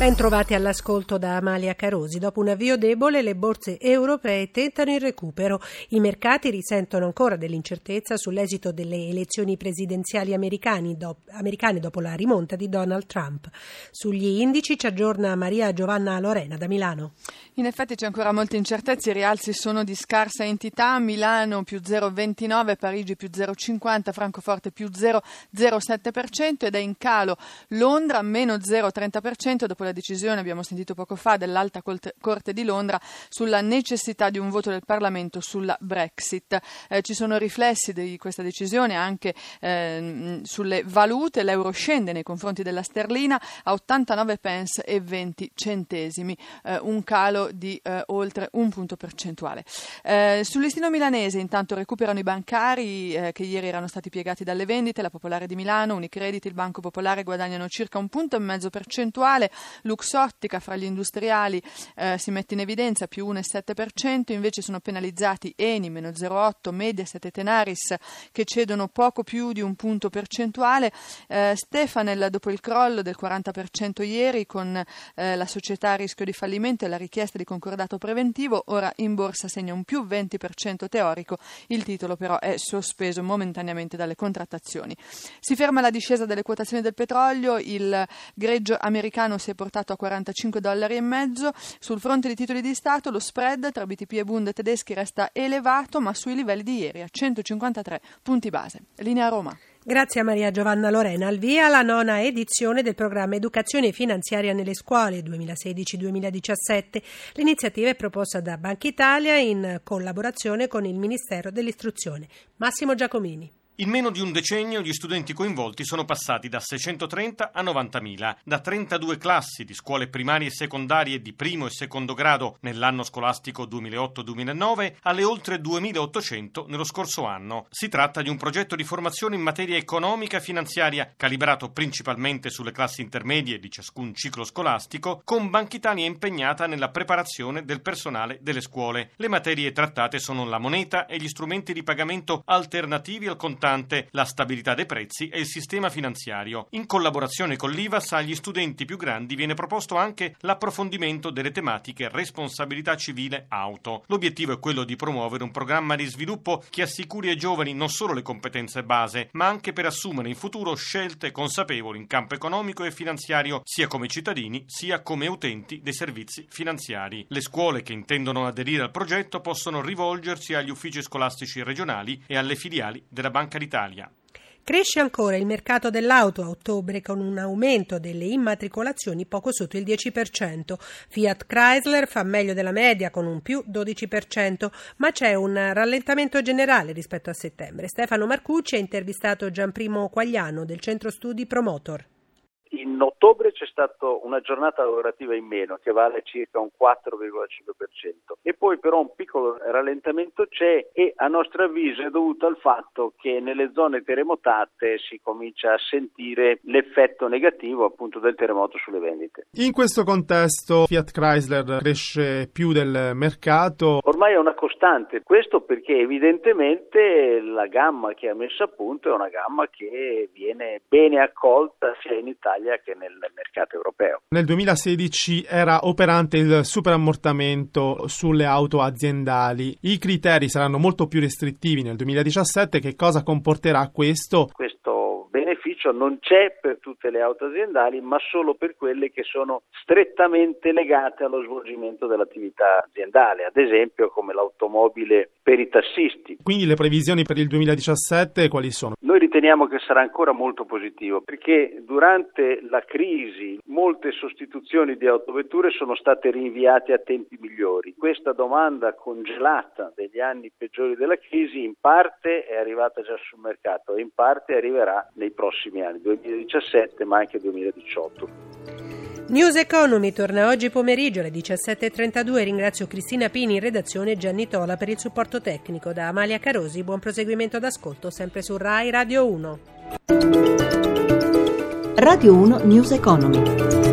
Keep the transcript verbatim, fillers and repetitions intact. Ben trovati all'ascolto da Amalia Carosi. Dopo un avvio debole, le borse europee tentano il recupero. I mercati risentono ancora dell'incertezza sull'esito delle elezioni presidenziali americane dopo la rimonta di Donald Trump. Sugli indici ci aggiorna Maria Giovanna Lorena da Milano. In effetti c'è ancora molta incertezza, i rialzi sono di scarsa entità. Milano più zero virgola ventinove, Parigi più zero virgola cinquanta, Francoforte più zero virgola zero sette per cento ed è in calo Londra meno zero virgola trenta per cento dopo la La decisione, abbiamo sentito poco fa, dell'Alta Corte di Londra sulla necessità di un voto del Parlamento sulla Brexit. Eh, ci sono riflessi di questa decisione anche eh, sulle valute. L'euro scende nei confronti della sterlina a ottantanove pence e venti centesimi, eh, un calo di eh, oltre un punto percentuale. Eh, sul listino milanese intanto recuperano i bancari eh, che ieri erano stati piegati dalle vendite. La Popolare di Milano, Unicredit, il Banco Popolare guadagnano circa un punto e mezzo percentuale. Luxottica fra gli industriali eh, si mette in evidenza più uno virgola sette per cento, invece sono penalizzati Eni meno zero virgola otto, Mediaset e Tenaris che cedono poco più di un punto percentuale. eh, Stefanel dopo il crollo del quaranta per cento ieri con eh, la società a rischio di fallimento e la richiesta di concordato preventivo, ora in borsa segna un più venti per cento teorico, il titolo però è sospeso momentaneamente dalle contrattazioni. Si ferma la discesa delle quotazioni del petrolio, il greggio americano si è portato a quarantacinque dollari e mezzo. Sul fronte dei titoli di Stato lo spread tra B T P e Bund tedeschi resta elevato ma sui livelli di ieri a centocinquantatré punti base. Linea Roma. Grazie a Maria Giovanna Lorena. Al via la nona edizione del programma Educazione Finanziaria nelle Scuole duemilasedici duemiladiciassette. L'iniziativa è proposta da Banca Italia in collaborazione con il Ministero dell'Istruzione. Massimo Giacomini. In meno di un decennio gli studenti coinvolti sono passati da seicentotrenta a novantamila, da trentadue classi di scuole primarie e secondarie di primo e secondo grado nell'anno scolastico duemilaotto duemilanove alle oltre duemilaottocento nello scorso anno. Si tratta di un progetto di formazione in materia economica e finanziaria calibrato principalmente sulle classi intermedie di ciascun ciclo scolastico, con Banca Italia impegnata nella preparazione del personale delle scuole. Le materie trattate sono la moneta e gli strumenti di pagamento alternativi al contante, la stabilità dei prezzi e il sistema finanziario. In collaborazione con l'I V A S agli studenti più grandi viene proposto anche l'approfondimento delle tematiche responsabilità civile auto. L'obiettivo è quello di promuovere un programma di sviluppo che assicuri ai giovani non solo le competenze base, ma anche per assumere in futuro scelte consapevoli in campo economico e finanziario, sia come cittadini sia come utenti dei servizi finanziari. Le scuole che intendono aderire al progetto possono rivolgersi agli uffici scolastici regionali e alle filiali della Banca d'Italia. Cresce ancora il mercato dell'auto a ottobre con un aumento delle immatricolazioni poco sotto il dieci per cento. Fiat Chrysler fa meglio della media con un più dodici per cento, ma c'è un rallentamento generale rispetto a settembre. Stefano Marcucci ha intervistato Gianprimo Quagliano del Centro Studi Promotor. In ottobre c'è stata una giornata lavorativa in meno che vale circa un quattro virgola cinque per cento e poi però un piccolo rallentamento c'è e a nostro avviso è dovuto al fatto che nelle zone terremotate si comincia a sentire l'effetto negativo appunto del terremoto sulle vendite. In questo contesto Fiat Chrysler cresce più del mercato. Ormai è una costante, questo perché evidentemente la gamma che ha messo a punto è una gamma che viene bene accolta sia in Italia che nel mercato europeo. Nel duemilasedici era operante il superammortamento sulle auto aziendali. I criteri saranno molto più restrittivi nel duemiladiciassette. Che cosa comporterà questo? Questo beneficio non c'è per tutte le auto aziendali, ma solo per quelle che sono strettamente legate allo svolgimento dell'attività aziendale, ad esempio come l'automobile per i tassisti. Quindi le previsioni per il duemiladiciassette quali sono? Noi riteniamo che sarà ancora molto positivo perché durante la crisi molte sostituzioni di autovetture sono state rinviate a tempi migliori. Questa domanda congelata degli anni peggiori della crisi in parte è arrivata già sul mercato e in parte arriverà nei prossimi anni, duemiladiciassette ma anche duemiladiciotto. News Economy torna oggi pomeriggio alle diciassette e trentadue. Ringrazio Cristina Pini in redazione e Gianni Tola per il supporto tecnico. Da Amalia Carosi, buon proseguimento d'ascolto sempre su Rai Radio uno. Radio uno News Economy.